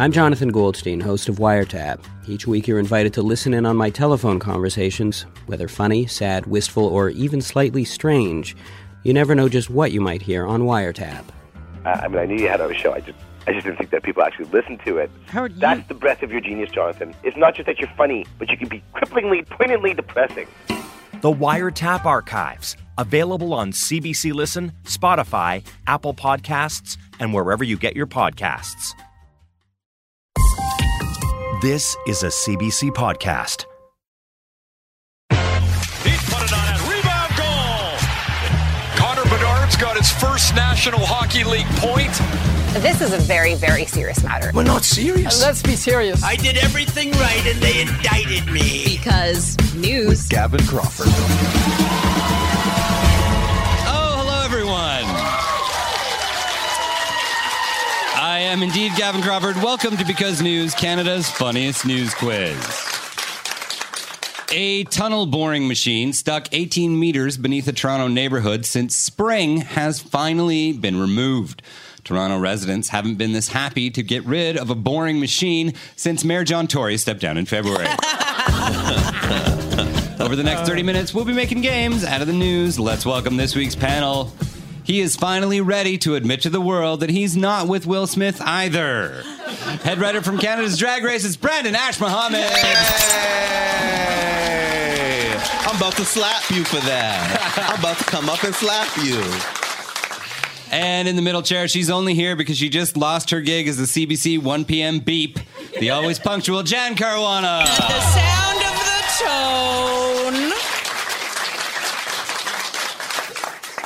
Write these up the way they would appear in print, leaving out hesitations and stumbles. I'm Jonathan Goldstein, host of Wiretap. Each week you're invited to listen in on my telephone conversations, whether funny, sad, wistful, or even slightly strange. You never know just what you might hear on Wiretap. I knew you had a show. I just didn't think that people actually listened to it. That's the breadth of your genius, Jonathan. It's not just that you're funny, but you can be cripplingly, poignantly depressing. The Wiretap Archives, available on CBC Listen, Spotify, Apple Podcasts, and wherever you get your podcasts. This is a CBC podcast. He put it on that rebound goal. Connor Bedard's got his first National Hockey League point. This is a very, very serious matter. We're not serious. Let's be serious. I did everything right and they indicted me. Because news. With Gavin Crawford. Oh, hello, everyone. I am indeed Gavin Crawford. Welcome to Because News, Canada's funniest news quiz. A tunnel boring machine stuck 18 meters beneath a Toronto neighborhood since spring has finally been removed. Toronto residents haven't been this happy to get rid of a boring machine since Mayor John Tory stepped down in February. Over the next 30 minutes, we'll be making games out of the news. Let's welcome this week's panel. He is finally ready to admit to the world that he's not with Will Smith either. Head writer from Canada's Drag Race is Brandon Ash-Mohammed. Yay! I'm about to slap you for that. I'm about to come up and slap you. And in the middle chair, she's only here because she just lost her gig as the CBC 1 p.m. beep. The always punctual Jan Caruana. The sound of the toe.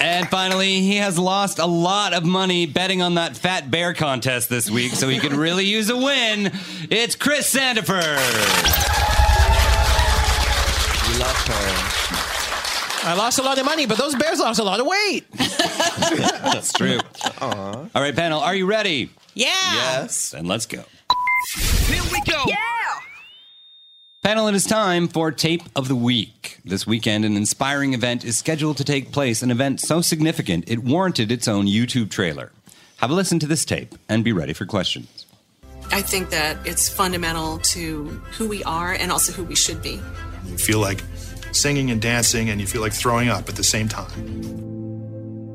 And finally, he has lost a lot of money betting on that fat bear contest this week, so he could really use a win. It's Chris Sandiford. You love her. I lost a lot of money, but those bears lost a lot of weight. That's true. Aww. All right, panel, are you ready? Yeah. Yes. And let's go. Here we go. Yeah. Panel, it is time for Tape of the Week. This weekend, an inspiring event is scheduled to take place, an event so significant it warranted its own YouTube trailer. Have a listen to this tape and be ready for questions. I think that it's fundamental to who we are and also who we should be. You feel like singing and dancing and you feel like throwing up at the same time.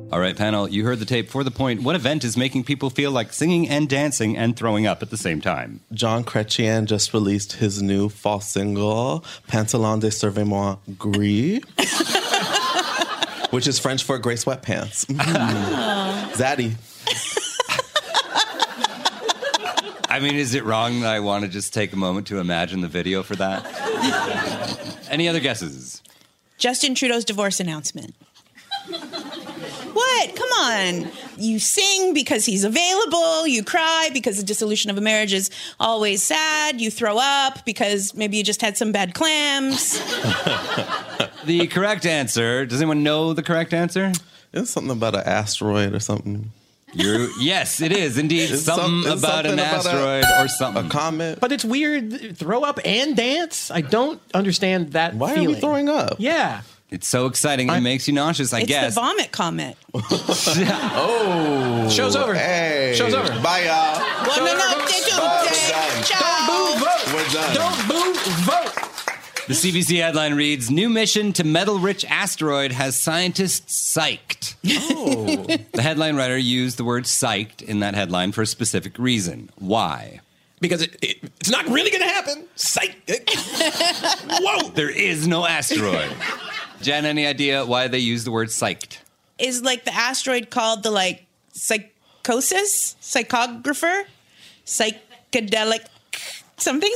All right, panel, you heard the tape for the point. What event is making people feel like singing and dancing and throwing up at the same time? John Chrétien just released his new fall single, Pantalon de Surveillement Gris, which is French for gray sweatpants. Zaddy. I mean, is it wrong that I want to just take a moment to imagine the video for that? Any other guesses? Justin Trudeau's divorce announcement. What? Come on. You sing because he's available. You cry because the dissolution of a marriage is always sad. You throw up because maybe you just had some bad clams. The correct answer. Does anyone know the correct answer? It's something about an asteroid or something. Yes, it is indeed. It's something about an asteroid or something. A comet. But it's weird. Throw up and dance? I don't understand that feeling. Why are we throwing up? Yeah. It's so exciting. It makes you nauseous, I guess. It's the vomit comet. Oh. Show's over. Hey. Show's over. Bye, y'all. Don't boo, vote. The CBC headline reads, new mission to metal-rich asteroid has scientists psyched. Oh. The headline writer used the word psyched in that headline for a specific reason. Why? Because it's not really going to happen. Psyched. Whoa. There is no asteroid. Jan, any idea why they use the word psyched? Is, like, the asteroid called the, like, psychosis? Psychographer? Psychedelic something?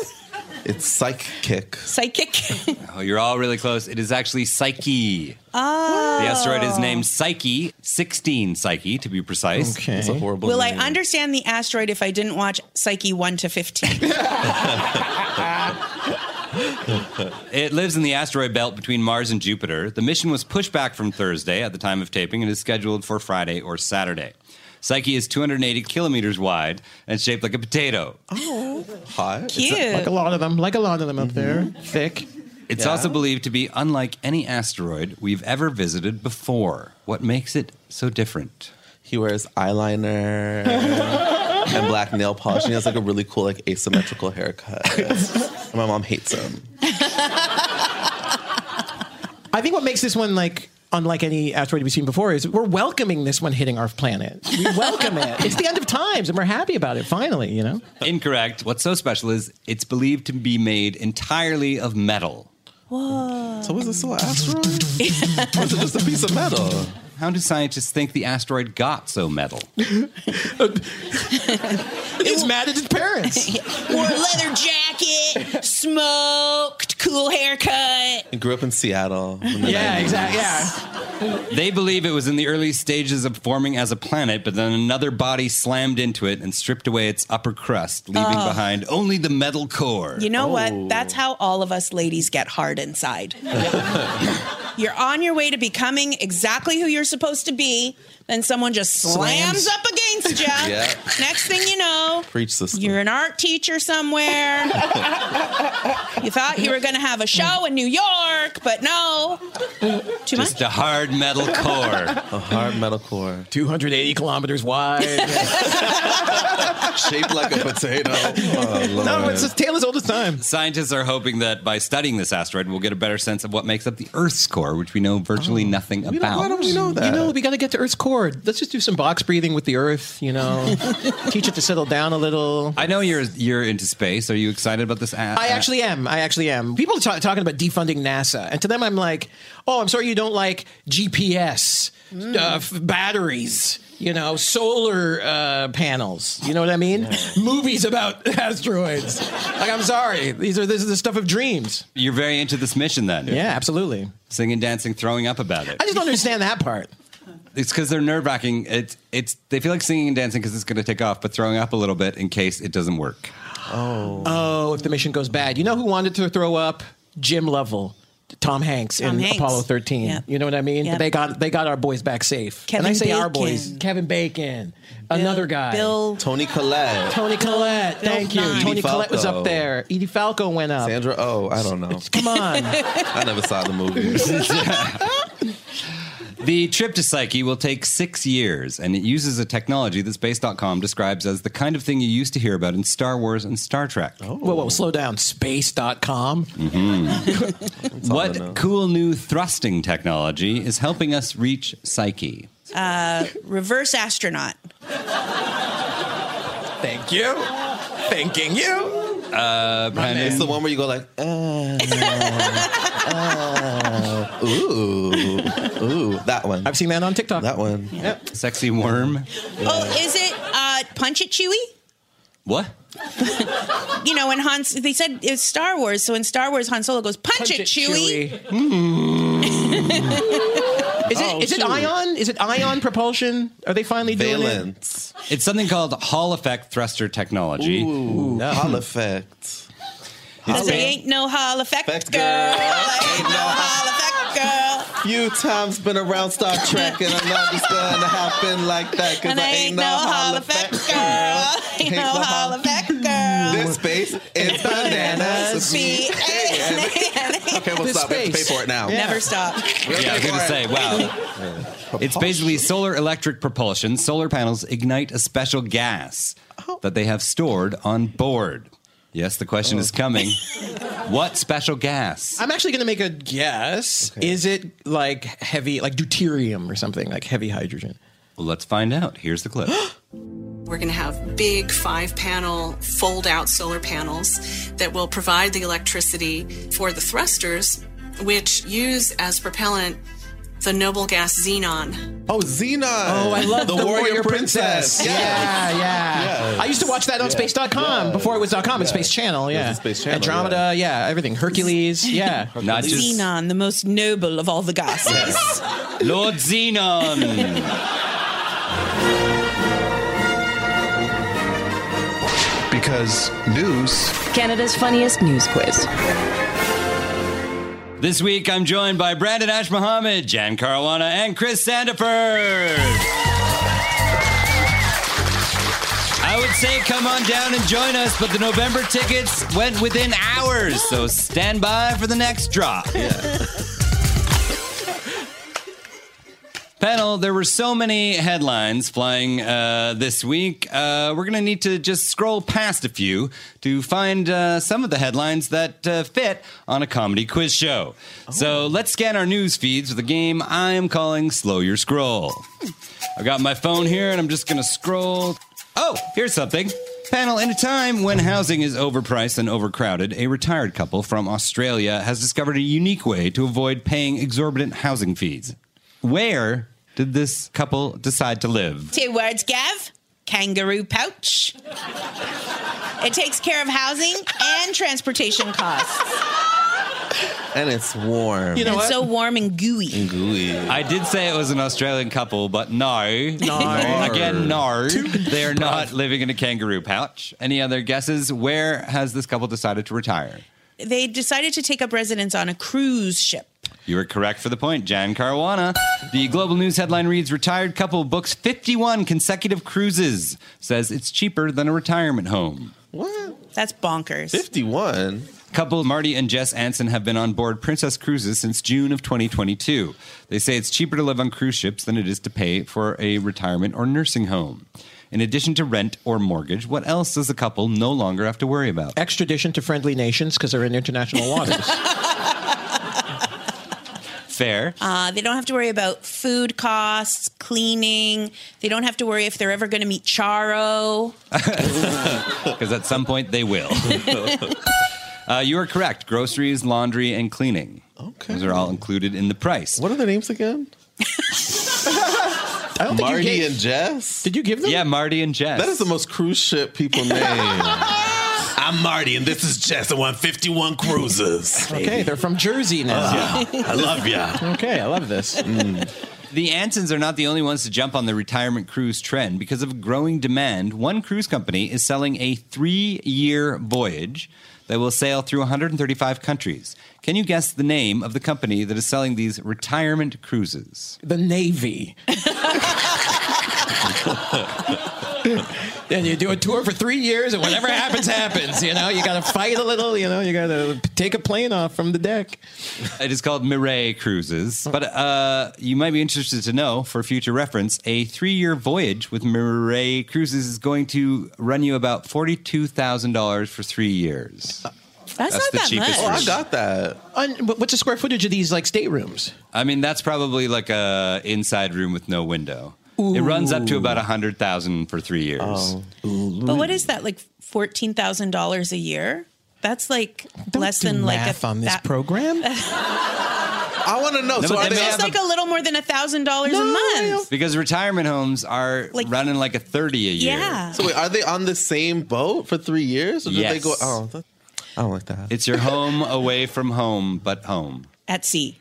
It's psychic. Psychic. Oh, you're all really close. It is actually Psyche. Oh. The asteroid is named Psyche, 16 Psyche, to be precise. Okay. It's a horrible name. I understand the asteroid if I didn't watch Psyche 1 to 15? It lives in the asteroid belt between Mars and Jupiter. The mission was pushed back from Thursday at the time of taping and is scheduled for Friday or Saturday. Psyche is 280 kilometers wide and shaped like a potato. Oh, hot. Cute. Like a lot of them up there. Thick. It's also believed to be unlike any asteroid we've ever visited before. What makes it so different? He wears eyeliner. and black nail polish. And he has like a really cool, like asymmetrical haircut. And my mom hates him. I think what makes this one like unlike any asteroid we've seen before is we're welcoming this one hitting our planet. We welcome it. It's the end of times and we're happy about it finally, you know? Incorrect. What's so special is it's believed to be made entirely of metal. Whoa. So is this still an asteroid? Or is it just a piece of metal? How do scientists think the asteroid got so metal? It's mad at its parents. Wore a leather jacket, smoked, cool haircut. I grew up in Seattle. In yeah, 90s. Exactly. Yeah. They believe it was in the early stages of forming as a planet, but then another body slammed into it and stripped away its upper crust, leaving behind only the metal core. You know what? That's how all of us ladies get hard inside. You're on your way to becoming exactly who you're supposed to be, then someone just slams up against you. Yeah. Next thing you know, you're an art teacher somewhere. You thought you were going to have a show in New York, but no. Too much? Just a hard metal core. A hard metal core. 280 kilometers wide. Shaped like a potato. Oh, no, it's his tale as old as time. Scientists are hoping that by studying this asteroid, we'll get a better sense of what makes up the Earth's core, which we know virtually nothing about. Why don't we know that? You know, we got to get to Earth's core. Let's just do some box breathing with the Earth, you know. Teach it to settle down a little. I know you're into space. Are you excited about this? I actually am. People are talking about defunding NASA. And to them, I'm like, oh, I'm sorry you don't like GPS, batteries, you know, solar panels. You know what I mean? Yeah. Movies about asteroids. Like, I'm sorry. This is the stuff of dreams. You're very into this mission then. Yeah, absolutely. Singing, dancing, throwing up about it. I just don't understand that part. It's because they're nerve-wracking. They feel like singing and dancing because it's going to take off, but throwing up a little bit in case it doesn't work. Oh, if the mission goes bad. You know who wanted to throw up? Jim Lovell. Tom Hanks in Apollo 13. Yep. You know what I mean? Yep. They got our boys back safe. Our boys. Kevin Bacon. Another guy. Toni Collette. Thank you. Toni Collette was up there. Edie Falco went up. Sandra Oh, I don't know. Come on. I never saw the movie. The trip to Psyche will take 6 years, and it uses a technology that Space.com describes as the kind of thing you used to hear about in Star Wars and Star Trek. Oh. Whoa, slow down. Space.com? Mm-hmm. What cool new thrusting technology is helping us reach Psyche? Reverse astronaut. Thank you. Thanking you. Brandon. It's the one where you go like, ooh, that one. I've seen that on TikTok. That one. Yeah. Yep. Sexy worm. Yeah. Oh, is it Punch It Chewie? What? You know, when they said it's Star Wars, so in Star Wars, Han Solo goes, Punch it, Chewie. Is it ion? Is it ion propulsion? Are they finally valence. Doing it? It's something called Hall effect thruster technology. Ooh, no. Hall effect. Because there ain't no Hall effect, girl. Ain't no Hall effect, girl. Few times been around Star Trek, and I know it's gonna happen like that. Because I ain't no Hall effect, girl. Ain't no Hall effect, girl. This space is bananas. Okay, we'll stop. We have to pay for it now. Yeah. Never stop. Yeah, I was going to say, wow. It's basically solar electric propulsion. Solar panels ignite a special gas that they have stored on board. Yes, the question is coming. What special gas? I'm actually going to make a guess. Okay. Is it like heavy, like deuterium or something, like heavy hydrogen? Well, let's find out. Here's the clip. We're going to have big 5-panel fold-out solar panels that will provide the electricity for the thrusters, which use as propellant the noble gas xenon. Oh, xenon. Oh, I love the warrior princess. Yes. Yeah. Yes. I used to watch that on Space.com before it was .com and Space Channel. Yeah. Space Channel, Andromeda. Yeah. Everything. Hercules. Yeah. Not just xenon, the most noble of all the gases. Yes. Lord Xenon. Because news. Canada's funniest news quiz. This week, I'm joined by Brandon Ash-Mohammed, Jan Caruana, and Chris Sandiford. I would say come on down and join us, but the November tickets went within hours, so stand by for the next drop. Yeah. Panel, there were so many headlines flying this week. We're going to need to just scroll past a few to find some of the headlines that fit on a comedy quiz show. Oh. So let's scan our news feeds with a game I am calling Slow Your Scroll. I've got my phone here, and I'm just going to scroll. Oh, here's something. Panel, in a time when housing is overpriced and overcrowded, a retired couple from Australia has discovered a unique way to avoid paying exorbitant housing fees. Where did this couple decide to live? 2 words, Gav. Kangaroo pouch. It takes care of housing and transportation costs. And it's warm. You know it's what? So warm and gooey. And gooey. I did say it was an Australian couple, but no. Again, no. They're not living in a kangaroo pouch. Any other guesses? Where has this couple decided to retire? They decided to take up residence on a cruise ship. You were correct for the point, Jan Caruana. The Global News headline reads, retired couple books 51 consecutive cruises. Says it's cheaper than a retirement home. What? That's bonkers. 51? Couple Marty and Jess Anson have been on board Princess Cruises since June of 2022. They say it's cheaper to live on cruise ships than it is to pay for a retirement or nursing home. In addition to rent or mortgage, what else does the couple no longer have to worry about? Extradition to friendly nations because they're in international waters. Fair. They don't have to worry about food costs, cleaning. They don't have to worry if they're ever going to meet Charo. Because at some point they will. You are correct. Groceries, laundry, and cleaning. Okay. Those are all included in the price. What are the names again? I don't Marty think you gave, and Jess? Did you give them? Yeah, Marty and Jess. That is the most cruise ship people name. I'm Marty, and this is Jess. I want 51 cruises. Okay, they're from Jersey now. I love ya. Okay, I love this. The Ansons are not the only ones to jump on the retirement cruise trend. Because of growing demand, one cruise company is selling a 3-year voyage that will sail through 135 countries. Can you guess the name of the company that is selling these retirement cruises? The Navy. Then you do a tour for 3 years, and whatever happens, happens. You know, you got to fight a little. You know, you got to take a plane off from the deck. It is called Mireille Cruises. But you might be interested to know, for future reference, a 3-year voyage with Mireille Cruises is going to run you about $42,000 for 3 years. That's not that much. Oh, I got that. What's the square footage of these, like, staterooms? I mean, that's probably like a inside room with no window. Ooh. It runs up to about $100,000 for 3 years. Oh. But what is that, like $14,000 a year? That's like don't less do than math like a on this program. I want to know. No, so are they just like a little more than $1,000 a month? Because retirement homes are like, running like a 30 a year. Yeah. So wait, are they on the same boat for 3 years? Or yes. Did they go? Oh, I don't like that. It's your home away from home, but home. At sea.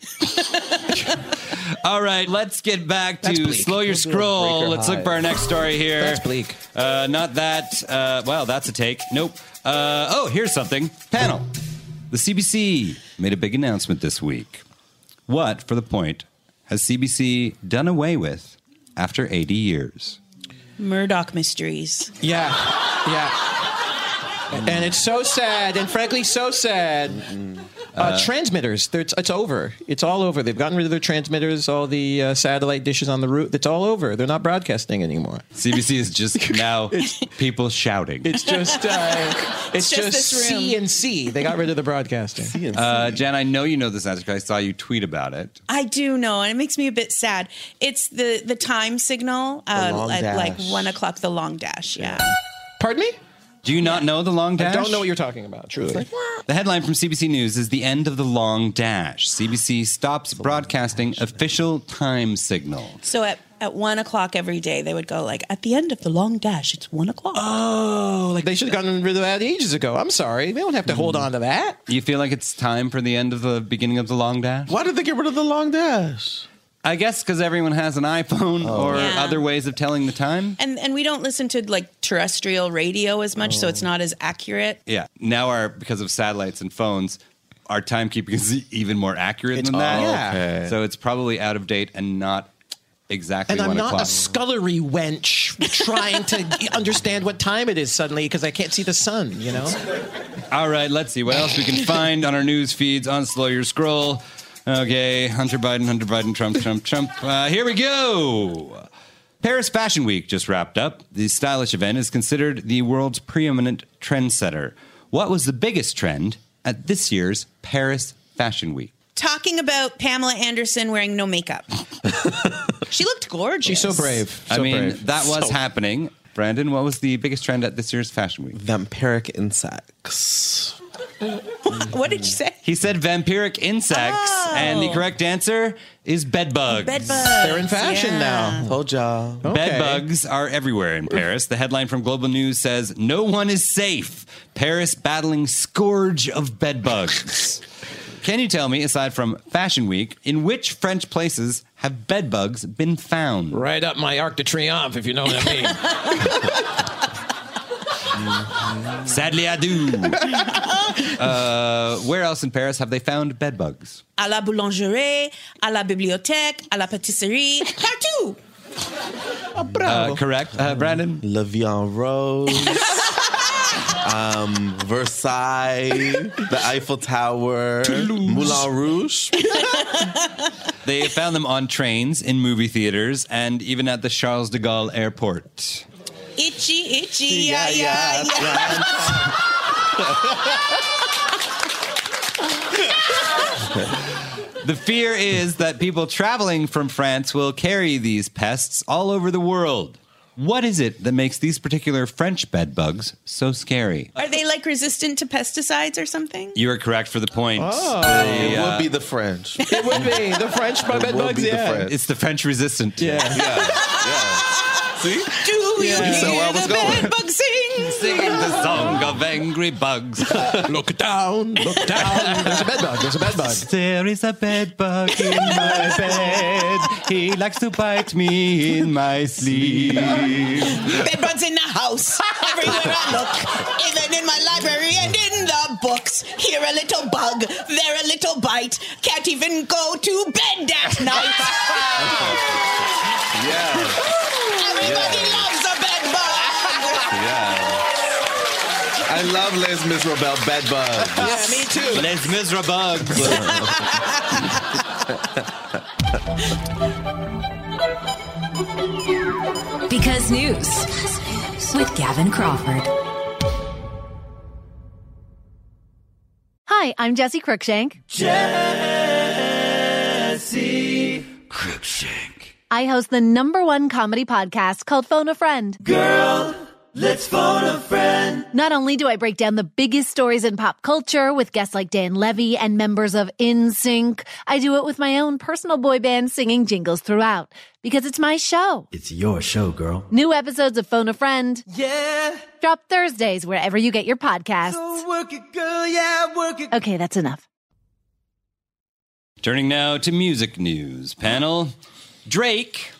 All right, let's get back to Slow Your Scroll. Let's look for our next story here. That's bleak. Not that. Wow, that's a take. Nope. Oh, here's something. Panel. The CBC made a big announcement this week. What, for the point, has CBC done away with after 80 years? Murdoch mysteries. Yeah. And it's so sad, and frankly, so sad. Transmitters, it's over. It's all over. They've gotten rid of their transmitters, all the satellite dishes on the roof. It's all over. They're not broadcasting anymore. CBC is just now people shouting. It's just it's just CNC. They got rid of the broadcasting. CNC. Jan, I know you know this answer because I saw you tweet about it. I do know, and it makes me a bit sad. It's the time signal at like 1 o'clock. The long dash. Yeah. Pardon me? Do you not know the long dash? I don't know what you're talking about, truly. Like, the headline from CBC News is the end of the long dash. CBC stops broadcasting official time signal. So at 1 o'clock every day, they would go like, at the end of the long dash, it's 1 o'clock. Oh, like they should have gotten rid of that ages ago. I'm sorry. They don't have to hold on to that. You feel like it's time for the end of the beginning of the long dash? Why did they get rid of the long dash? I guess because everyone has an iPhone or other ways of telling the time. And we don't listen to, like, terrestrial radio as much, so it's not as accurate. Yeah. Now because of satellites and phones, our timekeeping is even more accurate than that. Okay. So it's probably out of date and not exactly 1 o'clock. And I'm not a scullery wench trying to understand what time it is suddenly because I can't see the sun, you know? All right, let's see what else we can find on our news feeds on Slow Your Scroll. Okay, Hunter Biden, Trump. Here we go. Paris Fashion Week just wrapped up. The stylish event is considered the world's preeminent trendsetter. What was the biggest trend at this year's Paris Fashion Week? Talking about Pamela Anderson wearing no makeup. She looked gorgeous. She's so brave. That was happening. Brandon, what was the biggest trend at this year's Fashion Week? Vampiric insects. What did you say? He said vampiric insects, and the correct answer is bedbugs. They're in fashion now. Told ya. Okay. Bedbugs are everywhere in Paris. The headline from Global News says, "No one is safe. Paris battling scourge of bedbugs." Can you tell me, aside from Fashion Week, in which French places have bedbugs been found? Right up my Arc de Triomphe, if you know what I mean. Sadly, I do. Where else in Paris have they found bedbugs? À la boulangerie, à la bibliothèque, à la pâtisserie, partout. Correct. Brandon? Le Vian Rose. Versailles, the Eiffel Tower, Toulouse. Moulin Rouge. They found them on trains, in movie theaters, and even at the Charles de Gaulle airport. Itchy, yeah. The fear is that people traveling from France will carry these pests all over the world. What is it that makes these particular French bedbugs so scary? Are they, like, resistant to pesticides or something? You are correct for the point. Oh, they, it would be the French. It would be the French bedbugs, yeah. It's the French resistant. Yeah. See? Do you hear the bedbug sing? Singing the song of angry bugs. Look down. There's a bedbug. There is a bedbug in my bed. He likes to bite me in my sleep. Bedbugs in the house. Everywhere I look. Even in my library and in the books. Here a little bug, there a little bite. Can't even go to bed at night. Yeah. Everybody loves a bedbug. Yeah. I love Les Miserables bedbugs. Yeah, me too. Les Miserables. Because News with Gavin Crawford. Hi, I'm Jessie Cruikshank. Jessie Cruikshank. I host the #1 comedy podcast called Phone a Friend. Girl, let's phone a friend. Not only do I break down the biggest stories in pop culture with guests like Dan Levy and members of NSYNC, I do it with my own personal boy band singing jingles throughout. Because it's my show. It's your show, girl. New episodes of Phone a Friend. Yeah. Drop Thursdays wherever you get your podcasts. So work it, girl, yeah, work it. Okay, that's enough. Turning now to music news. Panel... Drake,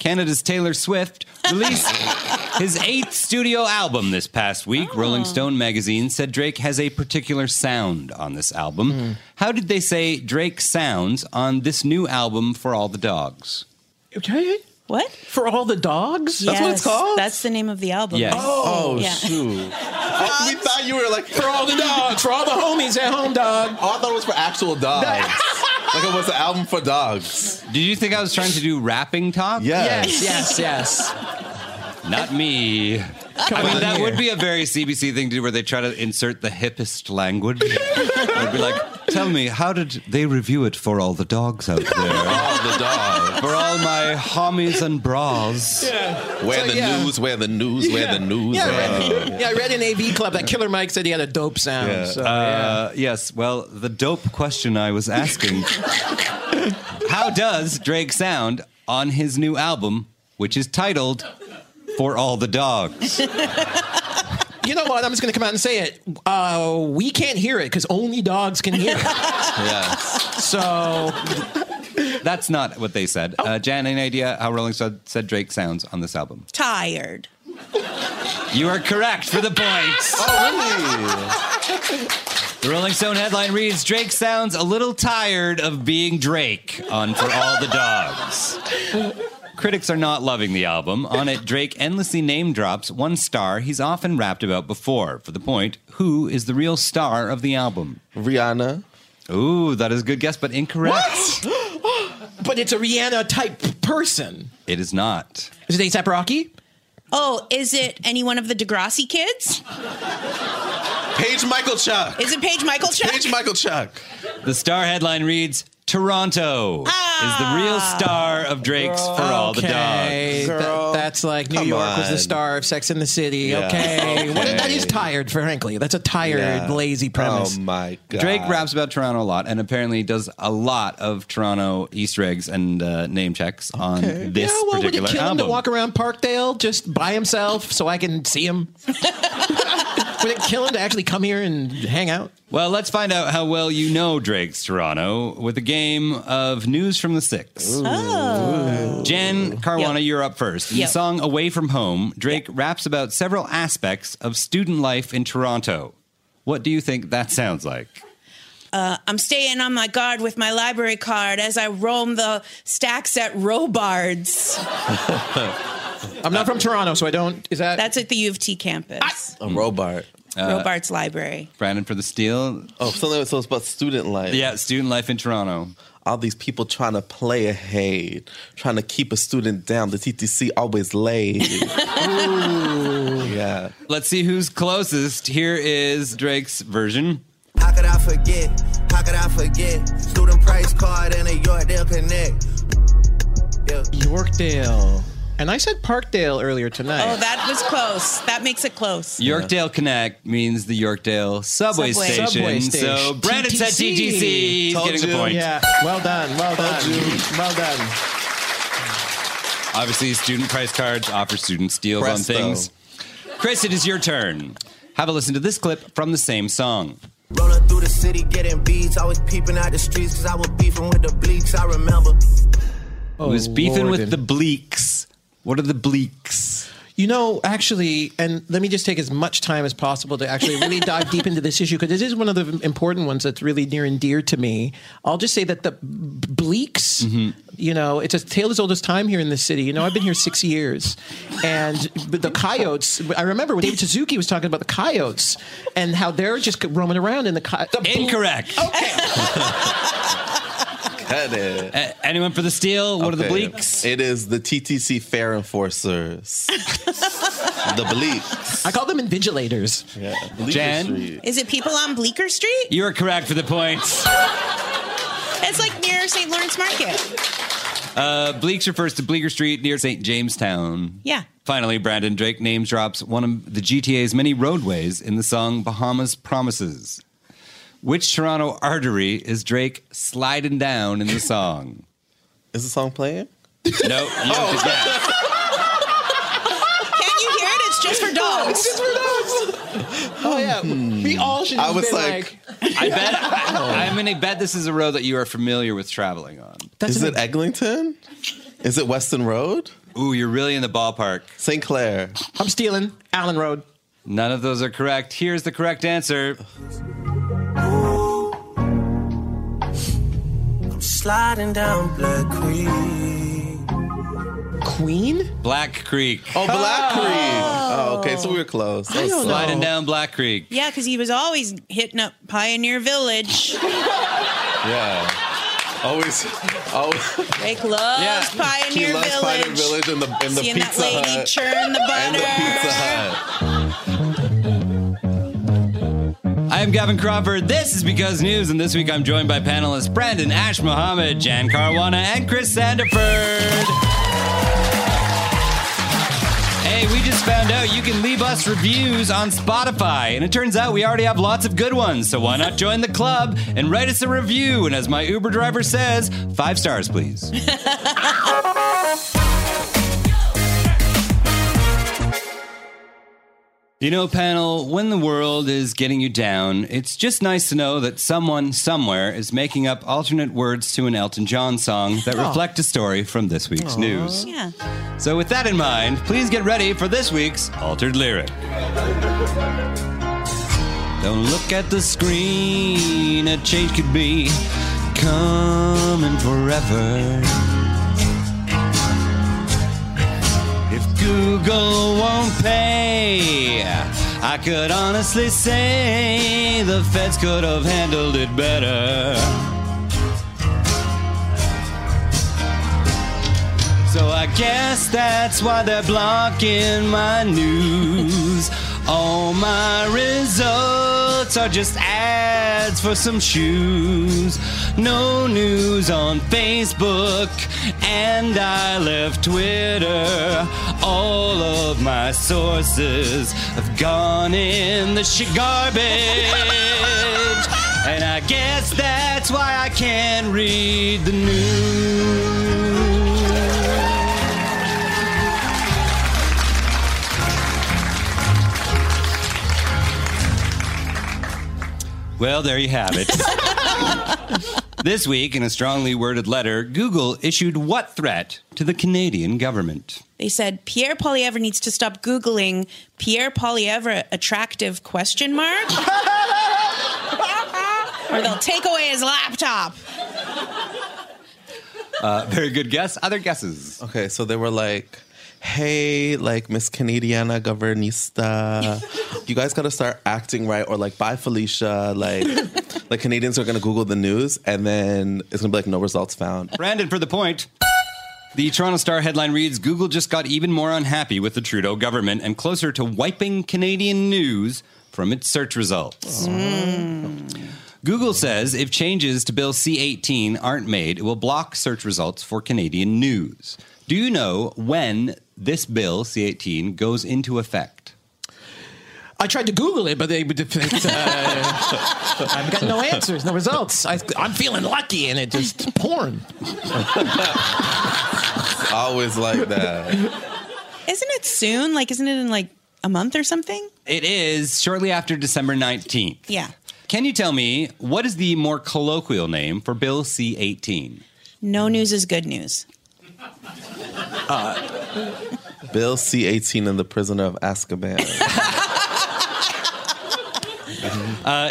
Canada's Taylor Swift, released his 8th studio album this past week. Oh. Rolling Stone magazine said Drake has a particular sound on this album. How did they say Drake sounds on this new album, For All the Dogs? Okay. What? For All the Dogs? Yes. That's what it's called? That's the name of the album. Yes. Oh, shoot. We thought you were like, for all the dogs, for all the homies at home, dog. Oh, I thought it was for actual dogs. Like it was an album for dogs. Did you think I was trying to do rapping talk? Yes. Not me. I mean, that would be a very CBC thing to do where they try to insert the hippest language. I'd be like, tell me, how did they review it for all the dogs out there? For all my homies and bras. Yeah. Where the news. I read in AV Club that Killer Mike said he had a dope sound. Yeah. Yes, well, the dope question I was asking. How does Drake sound on his new album, which is titled... For All the Dogs. You know what? I'm just going to come out and say it. We can't hear it because only dogs can hear it. Yeah. So... That's not what they said. Oh. Jan, any idea how Rolling Stone said Drake sounds on this album? Tired. You are correct for the points. Oh, really? The Rolling Stone headline reads, Drake sounds a little tired of being Drake on For All the Dogs. Critics are not loving the album. On it, Drake endlessly name drops one star he's often rapped about before. For the point, who is the real star of the album? Rihanna. Ooh, that is a good guess, but incorrect. What? But it's a Rihanna-type person. It is not. Is it ASAP Rocky? Oh, is it any one of the Degrassi kids? Paige Michalchuk. Is it Paige Michalchuk? Paige Michalchuk. The star headline reads, Toronto is the real star of Drake's For All the Dogs. That's like New York was the star of Sex and the City. Yeah. Okay. That is tired, frankly. That's a tired, lazy premise. Oh, my God. Drake raps about Toronto a lot and apparently does a lot of Toronto Easter eggs and name checks on this particular album. Would it kill him to walk around Parkdale just by himself so I can see him? Would it kill him to actually come here and hang out? Well, let's find out how well you know Drake's Toronto with a game of News from the Six. Ooh. Oh. Jan Caruana, you're up first. In the song Away From Home, Drake raps about several aspects of student life in Toronto. What do you think that sounds like? I'm staying on my guard with my library card as I roam the stacks at Robarts. I'm not from Toronto, so I don't... Is that... That's at the U of T campus. Robart. Robarts Library. Brandon for the steal. Oh, so it's about student life. Yeah, student life in Toronto. All these people trying to play ahead, trying to keep a student down. The TTC always laid. Ooh, yeah. Let's see who's closest. Here is Drake's version. How could I forget? How could I forget? Student price card and a Yorkdale connect. Yeah. Yorkdale. And I said Parkdale earlier tonight. Oh, that was close. That makes it close. Yorkdale Connect means the Yorkdale subway station. So Brandon TTC. Said TTC. He's getting the point. Yeah. Well done. Obviously, student price cards offer students deals on things. Chris, it is your turn. Have a listen to this clip from the same song. Rolling through the city, getting beats. Always peeping out the streets because I was beefing with the Bleeks. I remember. Oh, I was beefing with the Bleeks. What are the Bleeks? You know, actually, and let me just take as much time as possible to actually really dive deep into this issue, because this is one of the important ones that's really near and dear to me. I'll just say that the Bleeks, you know, it's a tale as old as time here in this city. You know, I've been here 6 years. And the coyotes, I remember when David Suzuki was talking about the coyotes and how they're just roaming around in the coyotes. Incorrect. Okay. Anyone for the steal? What are the Bleeks? It is the TTC fair enforcers. The Bleeks. I call them invigilators. Yeah. Jan? Street. Is it people on Bleecker Street? You are correct for the points. It's like near St. Lawrence Market. Bleeks refers to Bleecker Street near St. Jamestown. Yeah. Finally, Brandon, Drake name drops one of the GTA's many roadways in the song Bahamas Promises. Which Toronto artery is Drake sliding down in the song? Is the song playing? No, you have to guess. Can't you hear it? It's just for dogs. It's just for dogs. Oh, yeah. We all should have been like... I bet, I bet this is a road that you are familiar with traveling on. That's is it Eglinton? Is it Weston Road? Ooh, you're really in the ballpark. St. Clair. I'm stealing. Allen Road. None of those are correct. Here's the correct answer. Sliding down Black Creek. Queen? Black Creek. Oh, Black Creek. Oh, okay, so we were close. I don't know. Sliding down Black Creek. Yeah, because he was always hitting up Pioneer Village. Always. Drake loves Pioneer Village. He loves Pioneer Village and the Pizza Hut. Seeing that lady churn the butter. And the Pizza Hut. I'm Gavin Crawford. This is Because News, and this week I'm joined by panelists Brandon Ash-Mohammed, Jan Caruana, and Chris Sandiford. Hey, we just found out you can leave us reviews on Spotify, and it turns out we already have lots of good ones, so why not join the club and write us a review? And as my Uber driver says, 5 stars, please. You know, panel, when the world is getting you down, it's just nice to know that someone somewhere is making up alternate words to an Elton John song that reflect a story from this week's news. Yeah. So with that in mind, please get ready for this week's altered lyric. Don't look at the screen, a change could be coming forever. If Google won't pay, I could honestly say the feds could have handled it better. So I guess that's why they're blocking my news. All my results are just ads for some shoes. No news on Facebook, and I left Twitter. All of my sources have gone in the shit garbage. And I guess that's why I can't read the news. Well, there you have it. This week, in a strongly worded letter, Google issued what threat to the Canadian government? They said, Pierre Poilievre needs to stop Googling Pierre Poilievre attractive question mark? Or they'll take away his laptop. Very good guess. Other guesses? Okay, so they were like, hey, like Miss Canadiana Governista, you guys gotta start acting right, or like, bye Felicia, like Canadians are gonna Google the news, and then it's gonna be like, no results found. Brandon, for the point. The Toronto Star headline reads, Google just got even more unhappy with the Trudeau government and closer to wiping Canadian news from its search results. Mm. Google says if changes to Bill C-18 aren't made, it will block search results for Canadian news. Do you know when this bill, C-18, goes into effect? I tried to Google it, but I've got no answers, no results. I'm feeling lucky, and it just porn. It's always like that. Isn't it soon? Like, isn't it in like a month or something? It is shortly after December 19th. Yeah. Can you tell me, what is the more colloquial name for Bill C-18? No news is good news. Bill C-18 and the Prisoner of Azkaban.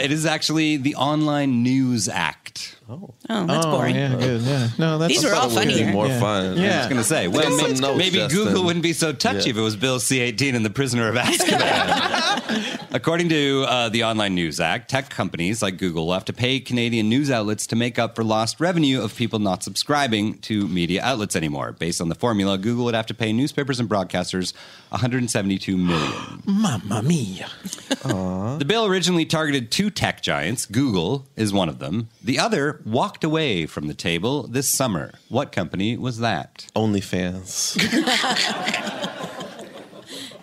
It is actually the Online News Act. Oh, that's boring. Yeah, good, yeah. No, these are all funnier. More fun. Yeah. I was going to say, well, maybe Google wouldn't be so touchy if it was Bill C-18 and the Prisoner of Azkaban. According to the Online News Act, tech companies like Google have to pay Canadian news outlets to make up for lost revenue of people not subscribing to media outlets anymore. Based on the formula, Google would have to pay newspapers and broadcasters $172 million. Mamma mia. The bill originally targeted two tech giants. Google is one of them. The other walked away from the table this summer. What company was that? OnlyFans.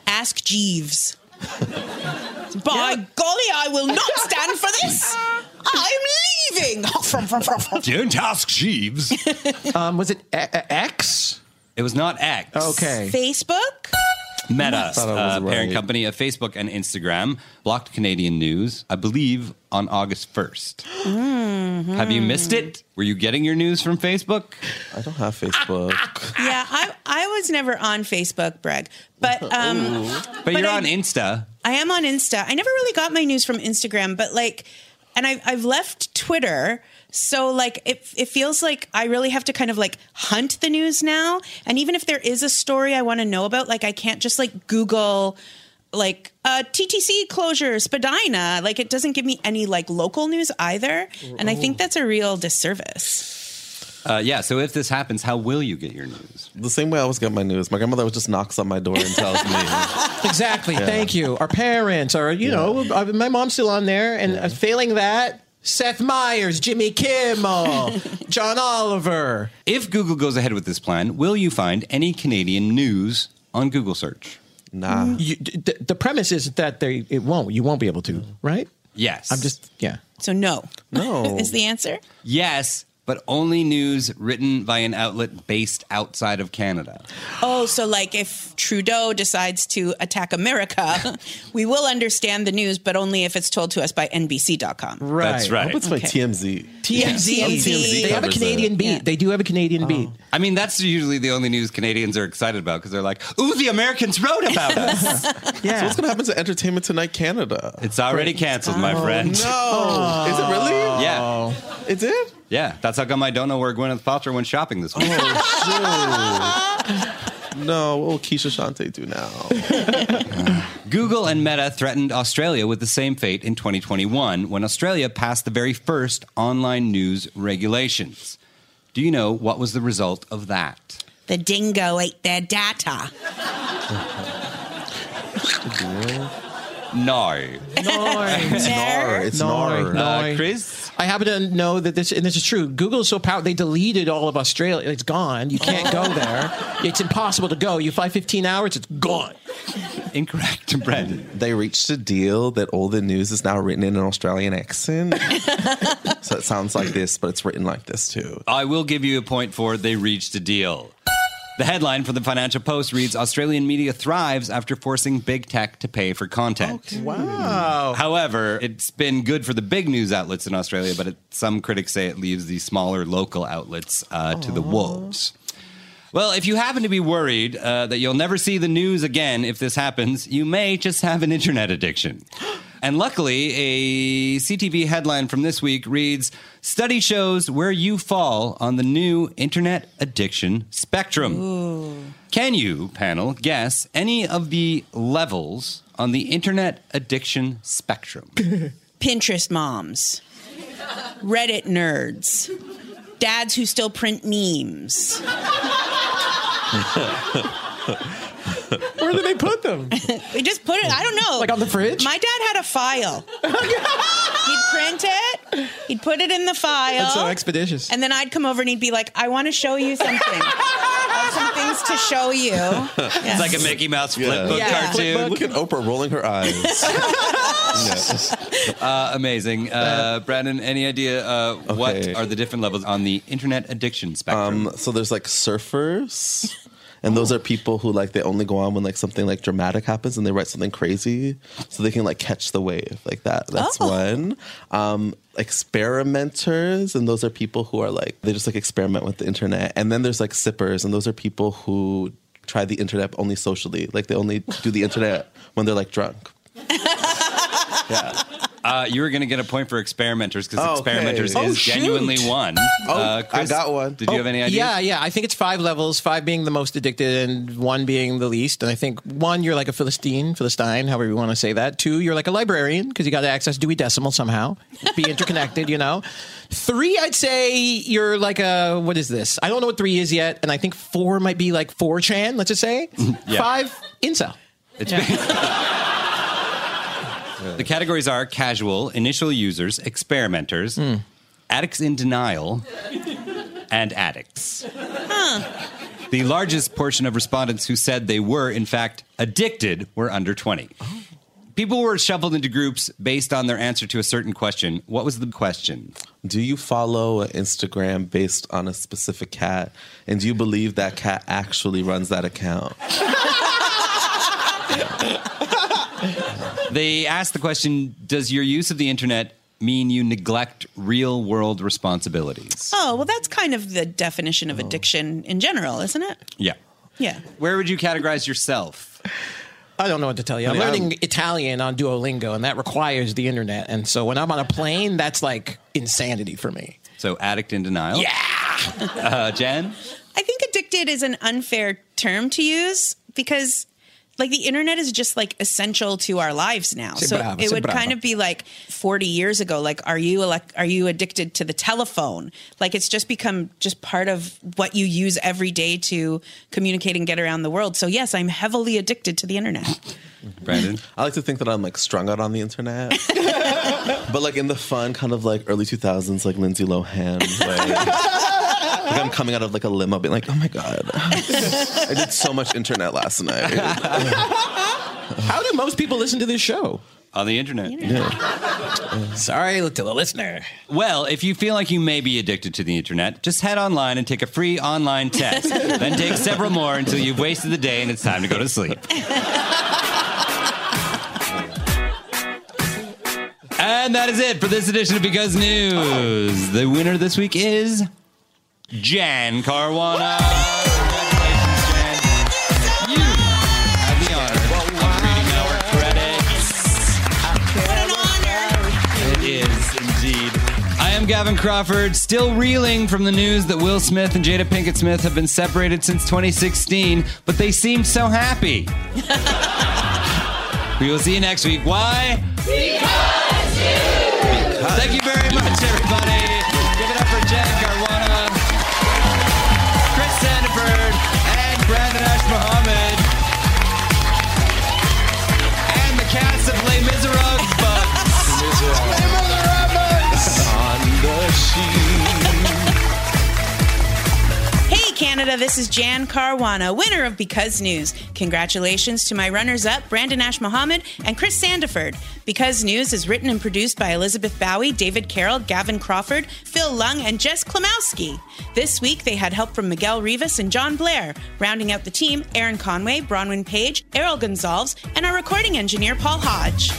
Ask Jeeves. By golly, I will not stand for this. I'm leaving. Don't ask Jeeves. Was it X? It was not X. Okay. Facebook? Meta, parent company of Facebook and Instagram, blocked Canadian news, I believe, on August 1st. Mm-hmm. Have you missed it? Were you getting your news from Facebook? I don't have Facebook. Yeah, I was never on Facebook, brag. But you're on Insta. I am on Insta. I never really got my news from Instagram, but like, and I've left Twitter. So, like, it feels like I really have to kind of, like, hunt the news now. And even if there is a story I want to know about, like, I can't just, like, Google, like, TTC closure, Spadina. Like, it doesn't give me any, like, local news either. And I think that's a real disservice. Yeah, so if this happens, how will you get your news? The same way I always get my news. My grandmother just knocks on my door and tells me. Exactly. Yeah. Thank you. Our parents are, you know, my mom's still on there. And failing that, Seth Meyers, Jimmy Kimmel, John Oliver. If Google goes ahead with this plan, will you find any Canadian news on Google search? Nah. The premise is that it won't. You won't be able to, right? Yes. So no. No. Is the answer? Yes, but only news written by an outlet based outside of Canada. Oh, so like if Trudeau decides to attack America, we will understand the news, but only if it's told to us by NBC.com. Right. That's right. I hope it's by TMZ. TMZ. They have a Canadian beat. Yeah. They do have a Canadian beat. I mean, that's usually the only news Canadians are excited about because they're like, ooh, the Americans wrote about us. Yeah. So what's going to happen to Entertainment Tonight Canada? It's already canceled, my friend. No. Is it really? Yeah. Is it? Yeah, that's how come I don't know where Gwyneth Paltrow went shopping this week. Oh, No, what will Keisha Shantae do now? Google and Meta threatened Australia with the same fate in 2021 when Australia passed the very first online news regulations. Do you know what was the result of that? The dingo ate their data. No. Chris? I happen to know that this, and this is true, Google is so powerful, they deleted all of Australia. It's gone. You can't go there. It's impossible to go. You fly 15 hours, it's gone. Incorrect, Brandon. They reached a deal that all the news is now written in an Australian accent. So it sounds like this, but it's written like this too. I will give you a point for they reached a deal. The headline from the Financial Post reads, Australian media thrives after forcing big tech to pay for content. Okay. Wow. However, it's been good for the big news outlets in Australia, but some critics say it leaves the smaller local outlets to the wolves. Well, if you happen to be worried that you'll never see the news again if this happens, you may just have an internet addiction. And luckily, a CTV headline from this week reads, Study shows where you fall on the new internet addiction spectrum. Ooh. Can you, panel, guess any of the levels on the internet addiction spectrum? Pinterest moms, Reddit nerds, dads who still print memes. Where did they put them? We just put it, I don't know. Like on the fridge? My dad had a file. He'd print it, he'd put it in the file. That's so expeditious. And then I'd come over and he'd be like, I want to show you something. I have some things to show you. Yes. It's like a Mickey Mouse flipbook cartoon. Flip book. Look at Oprah rolling her eyes. Amazing. Brandon, any idea what are the different levels on the internet addiction spectrum? So there's like surfers. And those are people who, like, they only go on when, like, something, like, dramatic happens and they write something crazy so they can, like, catch the wave. Like, that's one. Experimenters, and those are people who are, like, they just, like, experiment with the internet. And then there's, like, sippers, and those are people who try the internet only socially. Like, they only do the internet when they're, like, drunk. Yeah. You were going to get a point for experimenters because experimenters is genuinely one. Chris, I got one. Did you have any ideas? Yeah. I think it's 5 levels, 5 being the most addicted and 1 being the least. And I think 1, you're like a Philistine, however you want to say that. 2, you're like a librarian because you got to access Dewey Decimal somehow, be interconnected, you know. 3, I'd say you're like a, what is this? I don't know what 3 is yet. And I think 4 might be like 4chan, let's just say. 5, incel. It's The categories are casual, initial users, experimenters, addicts in denial, and addicts. The largest portion of respondents who said they were, in fact, addicted were under 20. People were shuffled into groups based on their answer to a certain question. What was the question? Do you follow Instagram based on a specific cat? And do you believe that cat actually runs that account? They asked the question, does your use of the internet mean you neglect real-world responsibilities? Oh, well, that's kind of the definition of addiction in general, isn't it? Yeah. Where would you categorize yourself? I don't know what to tell you. I'm learning Italian on Duolingo, and that requires the internet. And so when I'm on a plane, that's like insanity for me. So addict in denial? Yeah! Jen? I think addicted is an unfair term to use because... like the internet is just like essential to our lives now. Kind of be like 40 years ago. Like, are you addicted to the telephone? Like it's just become just part of what you use every day to communicate and get around the world. So yes, I'm heavily addicted to the internet. Brandon? I like to think that I'm like strung out on the internet. But like in the fun kind of like early 2000s, like Lindsay Lohan. Like I'm coming out of like a limo being like, oh my God, I did so much internet last night. How do most people listen to this show? On the internet. Yeah. Sorry to the listener. Well, if you feel like you may be addicted to the internet, just head online and take a free online test. Then take several more until you've wasted the day and it's time to go to sleep. And that is it for this edition of Because News. The winner this week is... Jan Caruana. Congratulations, Jan. You have the honor of reading our credits. What an honor. It is indeed. I am Gavin Crawford, still reeling from the news that Will Smith and Jada Pinkett Smith have been separated since 2016, but they seemed so happy. We will see you next week. Why? Because you! Because. Thank you very much, everybody. Give it up for Jan Caruana, Chris Sandiford, and Brandon Ash-Mohammed. And the cast of Les Miserables. Hey Canada, this is Jan Caruana, winner of Because News. Congratulations to my runners-up, Brandon Ash-Mohammed and Chris Sandiford. Because News is written and produced by Elizabeth Bowie, David Carroll, Gavin Crawford, Phil Lung, and Jess Klimowski. This week, they had help from Miguel Rivas and John Blair. Rounding out the team, Aaron Conway, Bronwyn Page, Errol Gonzalves, and our recording engineer, Paul Hodge.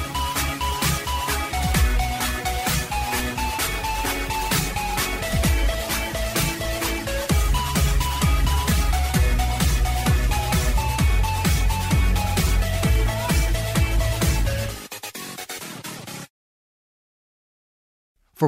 For